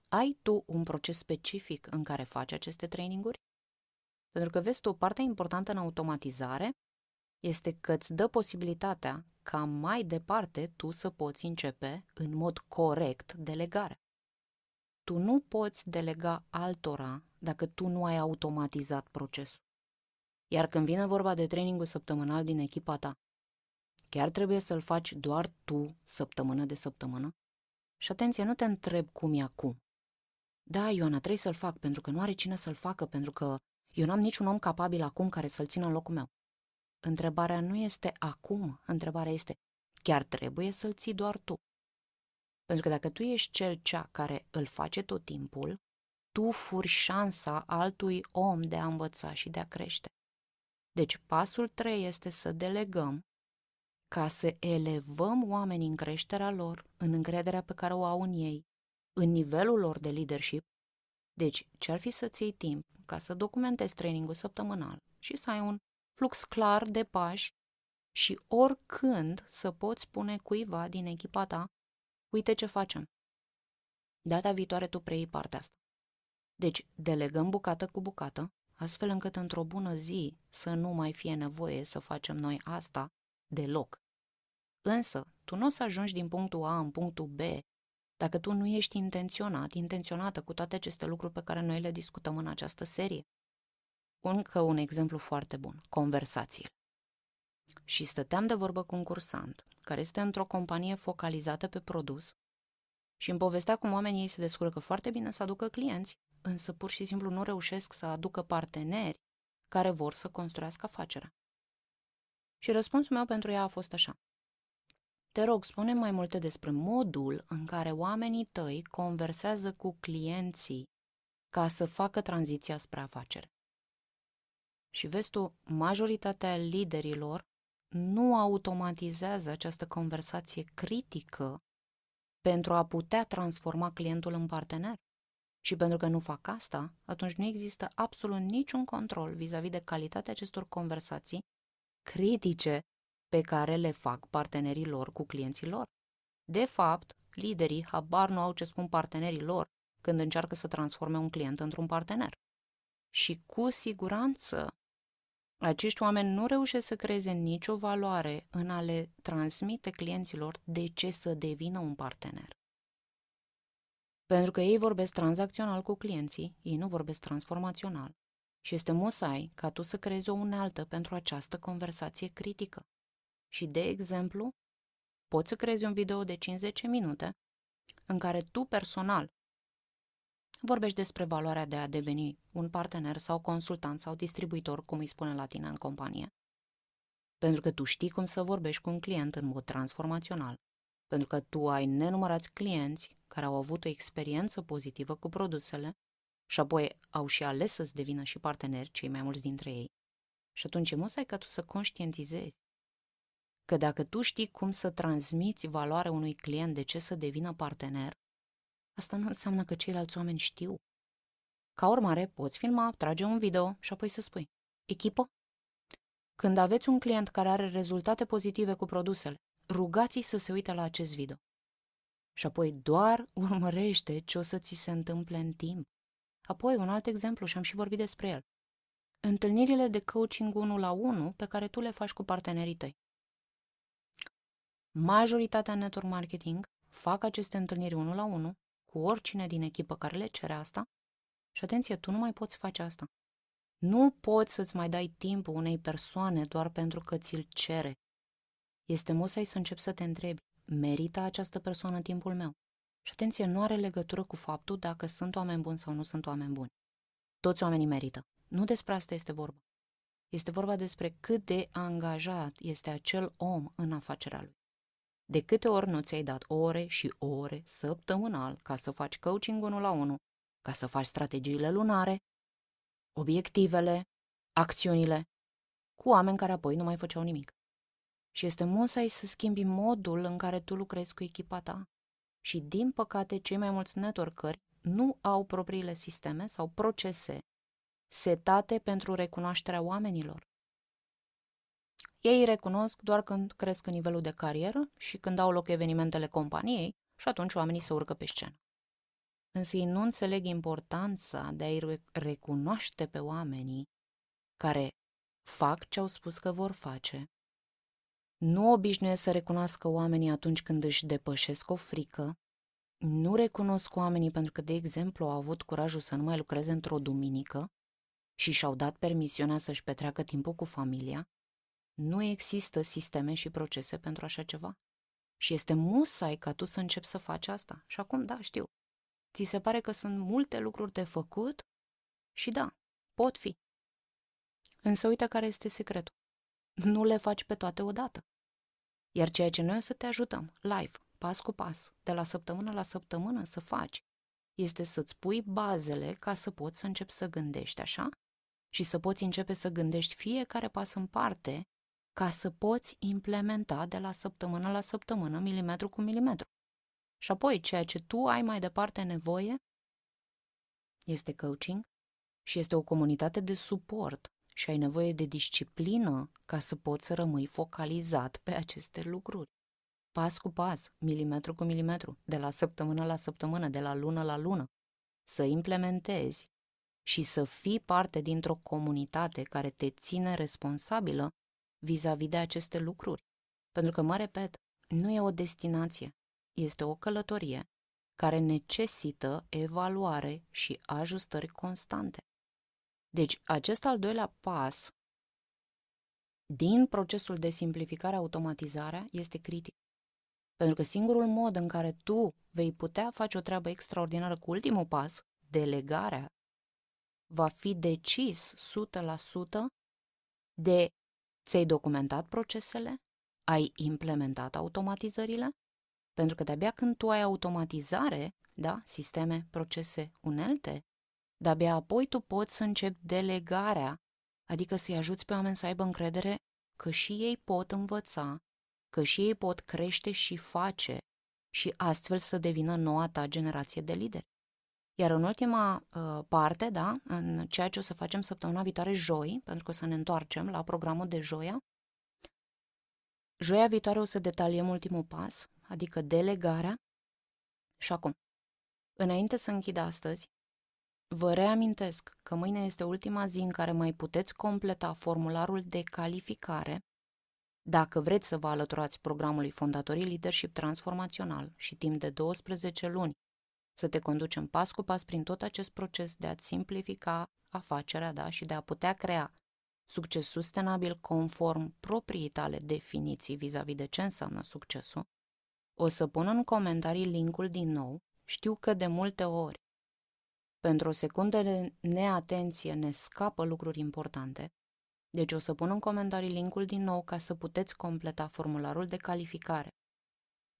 Ai tu un proces specific în care faci aceste traininguri? Pentru că vezi tu, o parte importantă în automatizare este că îți dă posibilitatea ca mai departe tu să poți începe în mod corect delegarea. Tu nu poți delega altora dacă tu nu ai automatizat procesul. Iar când vine vorba de trainingul săptămânal din echipa ta, chiar trebuie să-l faci doar tu săptămână de săptămână? Și atenție, nu te întreb cum e acum. Da, Ioana, trebuie să-l fac pentru că nu are cine să-l facă, pentru că eu n-am niciun om capabil acum care să-l țină în locul meu. Întrebarea nu este acum, întrebarea este chiar trebuie să-l ții doar tu. Pentru că dacă tu ești cea care îl face tot timpul, tu furi șansa altui om de a învăța și de a crește. Deci pasul 3 este să delegăm ca să elevăm oamenii în creșterea lor, în încrederea pe care o au în ei, în nivelul lor de leadership. Deci ce-ar fi să-ți iei timp ca să documentezi trainingul săptămânal și să ai un flux clar de pași și oricând să poți spune cuiva din echipa ta: uite ce facem. Data viitoare tu preiei partea asta. Deci, delegăm bucată cu bucată, astfel încât într-o bună zi să nu mai fie nevoie să facem noi asta deloc. Însă, tu nu o să ajungi din punctul A în punctul B dacă tu nu ești intenționată cu toate aceste lucruri pe care noi le discutăm în această serie. Încă un exemplu foarte bun, conversațiile. Și stăteam de vorbă cu un cursant care este într-o companie focalizată pe produs și îmi povestea cum oamenii ei se descurcă foarte bine să aducă clienți, însă pur și simplu nu reușesc să aducă parteneri care vor să construiască afacerea. Și răspunsul meu pentru ea a fost așa: te rog, spune-mi mai multe despre modul în care oamenii tăi conversează cu clienții ca să facă tranziția spre afacere. Și vezi tu, majoritatea liderilor nu automatizează această conversație critică pentru a putea transforma clientul în partener. Și pentru că nu fac asta, atunci nu există absolut niciun control vis-a-vis de calitatea acestor conversații critice pe care le fac partenerii lor cu clienții lor. De fapt, liderii habar nu au ce spun partenerii lor când încearcă să transforme un client într-un partener. Și cu siguranță acești oameni nu reușesc să creeze nicio valoare în a le transmite clienților de ce să devină un partener. Pentru că ei vorbesc tranzacțional cu clienții, ei nu vorbesc transformațional. Și este musai ca tu să creezi o unealtă pentru această conversație critică. Și, de exemplu, poți să creezi un video de 5-10 minute în care tu personal vorbești despre valoarea de a deveni un partener sau consultant sau distribuitor, cum îi spune la tine în companie. Pentru că tu știi cum să vorbești cu un client în mod transformațional. Pentru că tu ai nenumărați clienți care au avut o experiență pozitivă cu produsele și apoi au și ales să-ți devină și parteneri, cei mai mulți dintre ei. Și atunci e musai ca tu să conștientizezi că dacă tu știi cum să transmiți valoarea unui client de ce să devină partener, asta nu înseamnă că ceilalți oameni știu. Ca urmare, poți filma, trage un video și apoi să spui: echipă, când aveți un client care are rezultate pozitive cu produsele, rugați-i să se uite la acest video. Și apoi doar urmărește ce o să ți se întâmple în timp. Apoi, un alt exemplu, și am și vorbit despre el: întâlnirile de coaching 1-1 pe care tu le faci cu partenerii tăi. Majoritatea network marketing fac aceste întâlniri 1-1 cu oricine din echipă care le cere asta. Și atenție, tu nu mai poți face asta. Nu poți să-ți mai dai timpul unei persoane doar pentru că ți-l cere. Este musai să începi să te întrebi: merită această persoană timpul meu? Și atenție, nu are legătură cu faptul dacă sunt oameni buni sau nu sunt oameni buni. Toți oamenii merită. Nu despre asta este vorba. Este vorba despre cât de angajat este acel om în afacerea lui. De câte ori nu ți-ai dat ore și ore săptămânal ca să faci coaching 1-1, ca să faci strategiile lunare, obiectivele, acțiunile, cu oameni care apoi nu mai făceau nimic. Și este musai să schimbi modul în care tu lucrezi cu echipa ta, Și, din păcate, cei mai mulți networkeri nu au propriile sisteme sau procese setate pentru recunoașterea oamenilor. Ei îi recunosc doar când cresc în nivelul de carieră și când au loc evenimentele companiei și atunci oamenii se urcă pe scenă. Însă ei nu înțeleg importanța de a-i recunoaște pe oamenii care fac ce au spus că vor face. Nu obișnuiesc să recunoască oamenii atunci când își depășesc o frică. Nu recunosc oamenii pentru că, de exemplu, au avut curajul să nu mai lucreze într-o duminică și și-au dat permisiunea să-și petreacă timpul cu familia. Nu există sisteme și procese pentru așa ceva. Și este musai ca tu să începi să faci asta. Și acum, da, știu. Ți se pare că sunt multe lucruri de făcut? Și da, pot fi. Însă uite care este secretul. Nu le faci pe toate odată. Iar ceea ce noi o să te ajutăm, live, pas cu pas, de la săptămână la săptămână să faci, este să-ți pui bazele ca să poți să începi să gândești așa și să poți începe să gândești fiecare pas în parte ca să poți implementa de la săptămână la săptămână, milimetru cu milimetru. Și apoi, ceea ce tu ai mai departe nevoie este coaching și este o comunitate de suport și ai nevoie de disciplină ca să poți să rămâi focalizat pe aceste lucruri. Pas cu pas, milimetru cu milimetru, de la săptămână la săptămână, de la lună la lună, să implementezi și să fii parte dintr-o comunitate care te ține responsabilă vis-a-vis de aceste lucruri. Pentru că, mă repet, nu e o destinație, este o călătorie care necesită evaluare și ajustări constante. Deci, acest al doilea pas din procesul de simplificare-automatizare este critic. Pentru că singurul mod în care tu vei putea face o treabă extraordinară cu ultimul pas, delegarea, va fi decis 100% de ți-ai documentat procesele, ai implementat automatizările, pentru că de-abia când tu ai automatizare, da, sisteme, procese, unelte, de-abia apoi tu poți să începi delegarea, adică să-i ajuți pe oameni să aibă încredere că și ei pot învăța, că și ei pot crește și face și astfel să devină noua ta generație de lideri. Iar în ultima parte, da, în ceea ce o să facem săptămâna viitoare joi, pentru că o să ne întoarcem la programul de joia viitoare o să detaliem ultimul pas, adică delegarea. Și acum, înainte să închid astăzi, vă reamintesc că mâine este ultima zi în care mai puteți completa formularul de calificare dacă vreți să vă alăturați programului Fondatorii Leadership Transformațional și timp de 12 luni să te conducem pas cu pas prin tot acest proces de a-ți simplifica afacerea, da, și de a putea crea succes sustenabil conform proprii tale definiții vis-a-vis de ce înseamnă succesul. O să pun în comentarii link-ul din nou. Știu că de multe ori pentru o secundă de neatenție ne scapă lucruri importante. Deci o să pun în comentarii link-ul din nou ca să puteți completa formularul de calificare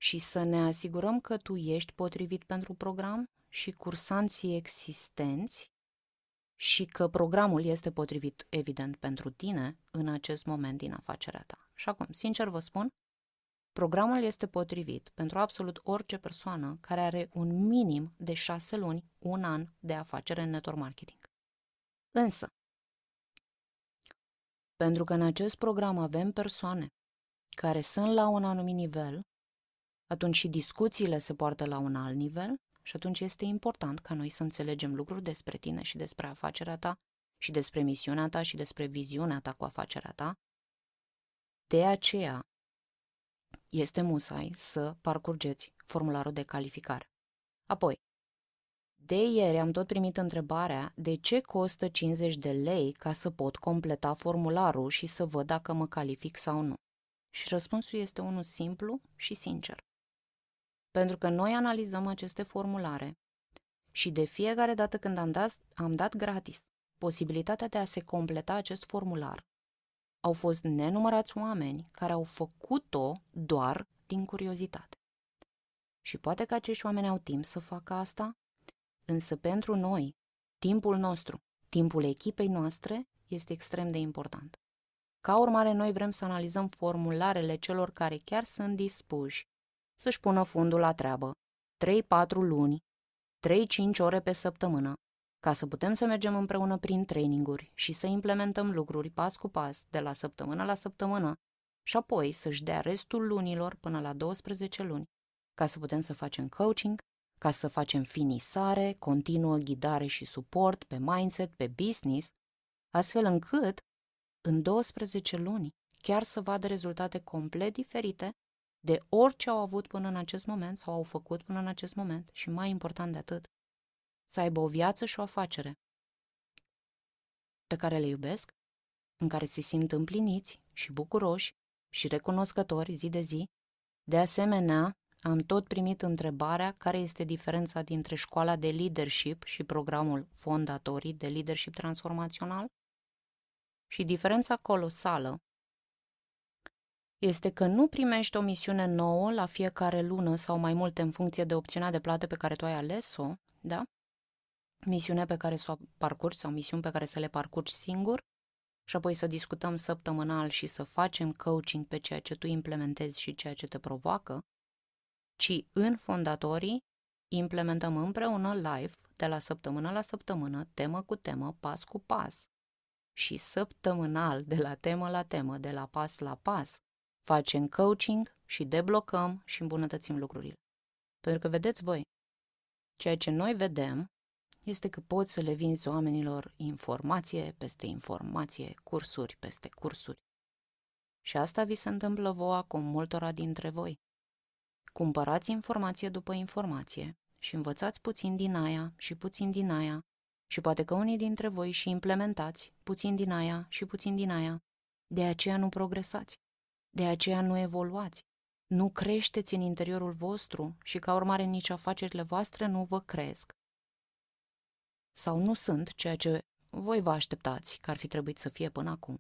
și să ne asigurăm că tu ești potrivit pentru program și cursanții existenți și că programul este potrivit, evident, pentru tine în acest moment din afacerea ta. Și acum, sincer vă spun, programul este potrivit pentru absolut orice persoană care are un minim de 6 luni, un an de afacere în network marketing. Însă, pentru că în acest program avem persoane care sunt la un anumit nivel, atunci și discuțiile se poartă la un alt nivel și atunci este important ca noi să înțelegem lucruri despre tine și despre afacerea ta și despre misiunea ta și despre viziunea ta cu afacerea ta. De aceea, este musai să parcurgeți formularul de calificare. Apoi, de ieri am tot primit întrebarea de ce costă 50 de lei ca să pot completa formularul și să văd dacă mă calific sau nu. Și răspunsul este unul simplu și sincer. Pentru că noi analizăm aceste formulare și de fiecare dată când am dat gratis posibilitatea de a se completa acest formular, au fost nenumărați oameni care au făcut-o doar din curiozitate. Și poate că acești oameni au timp să facă asta, însă pentru noi, timpul nostru, timpul echipei noastre este extrem de important. Ca urmare, noi vrem să analizăm formularele celor care chiar sunt dispuși să-și pună fundul la treabă 3-4 luni, 3-5 ore pe săptămână, ca să putem să mergem împreună prin traininguri și să implementăm lucruri pas cu pas, de la săptămână la săptămână, și apoi să-și dea restul lunilor până la 12 luni, ca să putem să facem coaching, ca să facem finisare, continuă ghidare și suport pe mindset, pe business, astfel încât, în 12 luni, chiar să vadă rezultate complet diferite de orice au avut până în acest moment sau au făcut până în acest moment și, mai important de atât, să aibă o viață și o afacere pe care le iubesc, în care se simt împliniți și bucuroși și recunoscători zi de zi. De asemenea, am tot primit întrebarea care este diferența dintre școala de leadership și programul Fondatorii de Leadership Transformațional. Și diferența colosală este că nu primești o misiune nouă la fiecare lună sau mai multe în funcție de opțiunea de plată pe care tu ai ales-o, da? Misiune pe care să o parcurgi sau misiuni pe care să le parcurgi singur și apoi să discutăm săptămânal și să facem coaching pe ceea ce tu implementezi și ceea ce te provoacă, ci în Fondatorii implementăm împreună live de la săptămână la săptămână, temă cu temă, pas cu pas și săptămânal de la temă la temă, de la pas la pas, facem coaching și deblocăm și îmbunătățim lucrurile. Pentru că vedeți voi, ceea ce noi vedem este că poți să le vinzi oamenilor informație peste informație, cursuri peste cursuri. Și asta vi se întâmplă vouă acum multora dintre voi. Cumpărați informație după informație și învățați puțin din aia și puțin din aia și poate că unii dintre voi și implementați puțin din aia și puțin din aia. De aceea nu progresați, de aceea nu evoluați, nu creșteți în interiorul vostru și ca urmare nici afacerile voastre nu vă cresc. Sau nu sunt ceea ce voi vă așteptați că ar fi trebuit să fie până acum.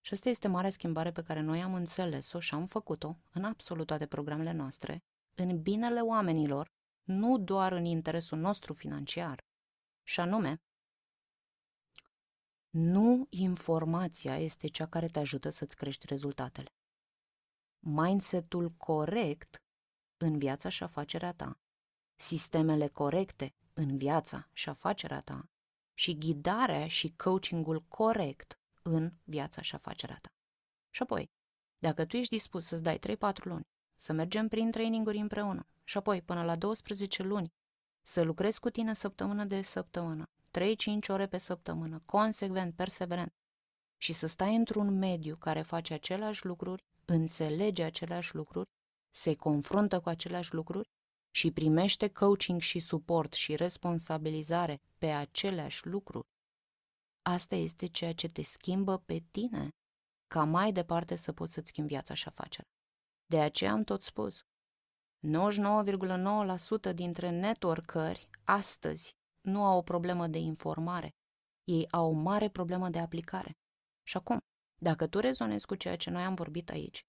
Și asta este marea schimbare pe care noi am înțeles-o și am făcut-o în absolut toate programele noastre, în binele oamenilor, nu doar în interesul nostru financiar. Și anume, nu informația este cea care te ajută să-ți crești rezultatele. Mindset-ul corect în viața și afacerea ta, sistemele corecte în viața și afacerea ta și ghidarea și coachingul corect în viața și afacerea ta. Și apoi, dacă tu ești dispus să-ți dai 3-4 luni, să mergem prin traininguri împreună și apoi până la 12 luni să lucrezi cu tine săptămână de săptămână, 3-5 ore pe săptămână, consecvent, perseverent și să stai într-un mediu care face aceleași lucruri, înțelege aceleași lucruri, se confruntă cu aceleași lucruri și primește coaching și suport și responsabilizare pe aceleași lucruri, asta este ceea ce te schimbă pe tine ca mai departe să poți să-ți schimbi viața și afacerea. De aceea am tot spus, 99,9% dintre networkeri astăzi nu au o problemă de informare, ei au o mare problemă de aplicare. Și acum, dacă tu rezonezi cu ceea ce noi am vorbit aici,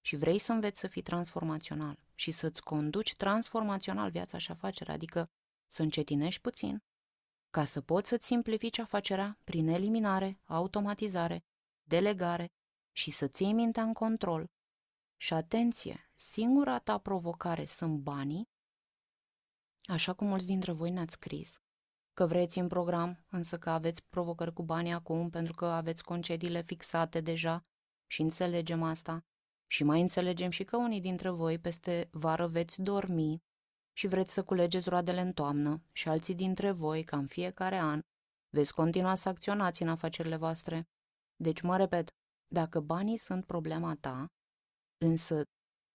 și vrei să înveți să fii transformațional și să-ți conduci transformațional viața și afacerea, adică să încetinești puțin, ca să poți să-ți simplifici afacerea prin eliminare, automatizare, delegare și să ții mintea în control. Și atenție, singura ta provocare sunt banii, așa cum mulți dintre voi ne-ați scris, că vreți în program, însă că aveți provocări cu banii acum pentru că aveți concediile fixate deja și înțelegem asta. Și mai înțelegem și că unii dintre voi peste vară veți dormi și vreți să culegeți roadele în toamnă și alții dintre voi, ca în fiecare an, veți continua să acționați în afacerile voastre. Deci mă repet, dacă banii sunt problema ta, însă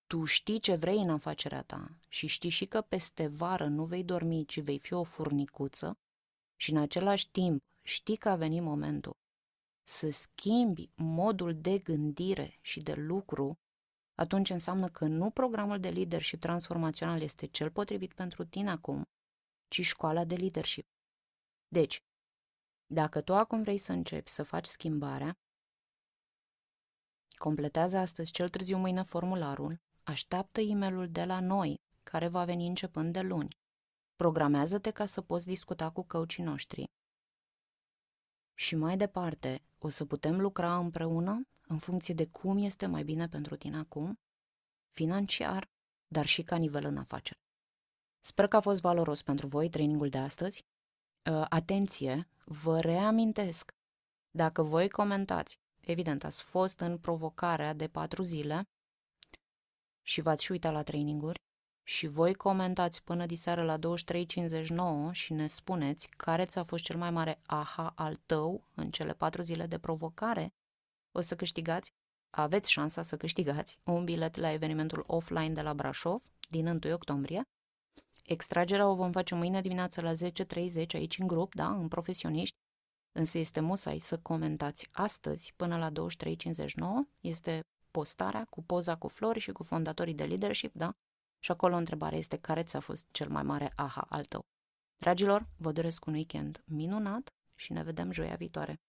tu știi ce vrei în afacerea ta și știi și că peste vară nu vei dormi, ci vei fi o furnicuță și în același timp știi că a venit momentul să schimbi modul de gândire și de lucru, atunci înseamnă că nu programul de leadership transformațional este cel potrivit pentru tine acum, ci școala de leadership. Deci, dacă tu acum vrei să începi să faci schimbarea, completează astăzi cel târziu mâine formularul, așteaptă e-mailul de la noi, care va veni începând de luni, programează-te ca să poți discuta cu coachii noștri. Și mai departe, o să putem lucra împreună în funcție de cum este mai bine pentru tine acum, financiar, dar și ca nivel în afaceri. Sper că a fost valoros pentru voi trainingul de astăzi. Atenție, vă reamintesc, dacă voi comentați, evident, ați fost în provocarea de 4 zile și v-ați și uitat la traininguri și voi comentați până diseară la 23:59 și ne spuneți care ți-a fost cel mai mare aha al tău în cele 4 zile de provocare, o să câștigați, aveți șansa să câștigați un bilet la evenimentul offline de la Brașov din 1 octombrie. Extragerea o vom face mâine dimineață la 10:30 aici în grup, da, în profesioniști, însă este musai să comentați astăzi până la 23:59, este postarea cu poza cu flori și cu fondatorii de leadership, da? Și acolo întrebarea este care ți-a fost cel mai mare aha al tău. Dragilor, vă doresc un weekend minunat și ne vedem joia viitoare.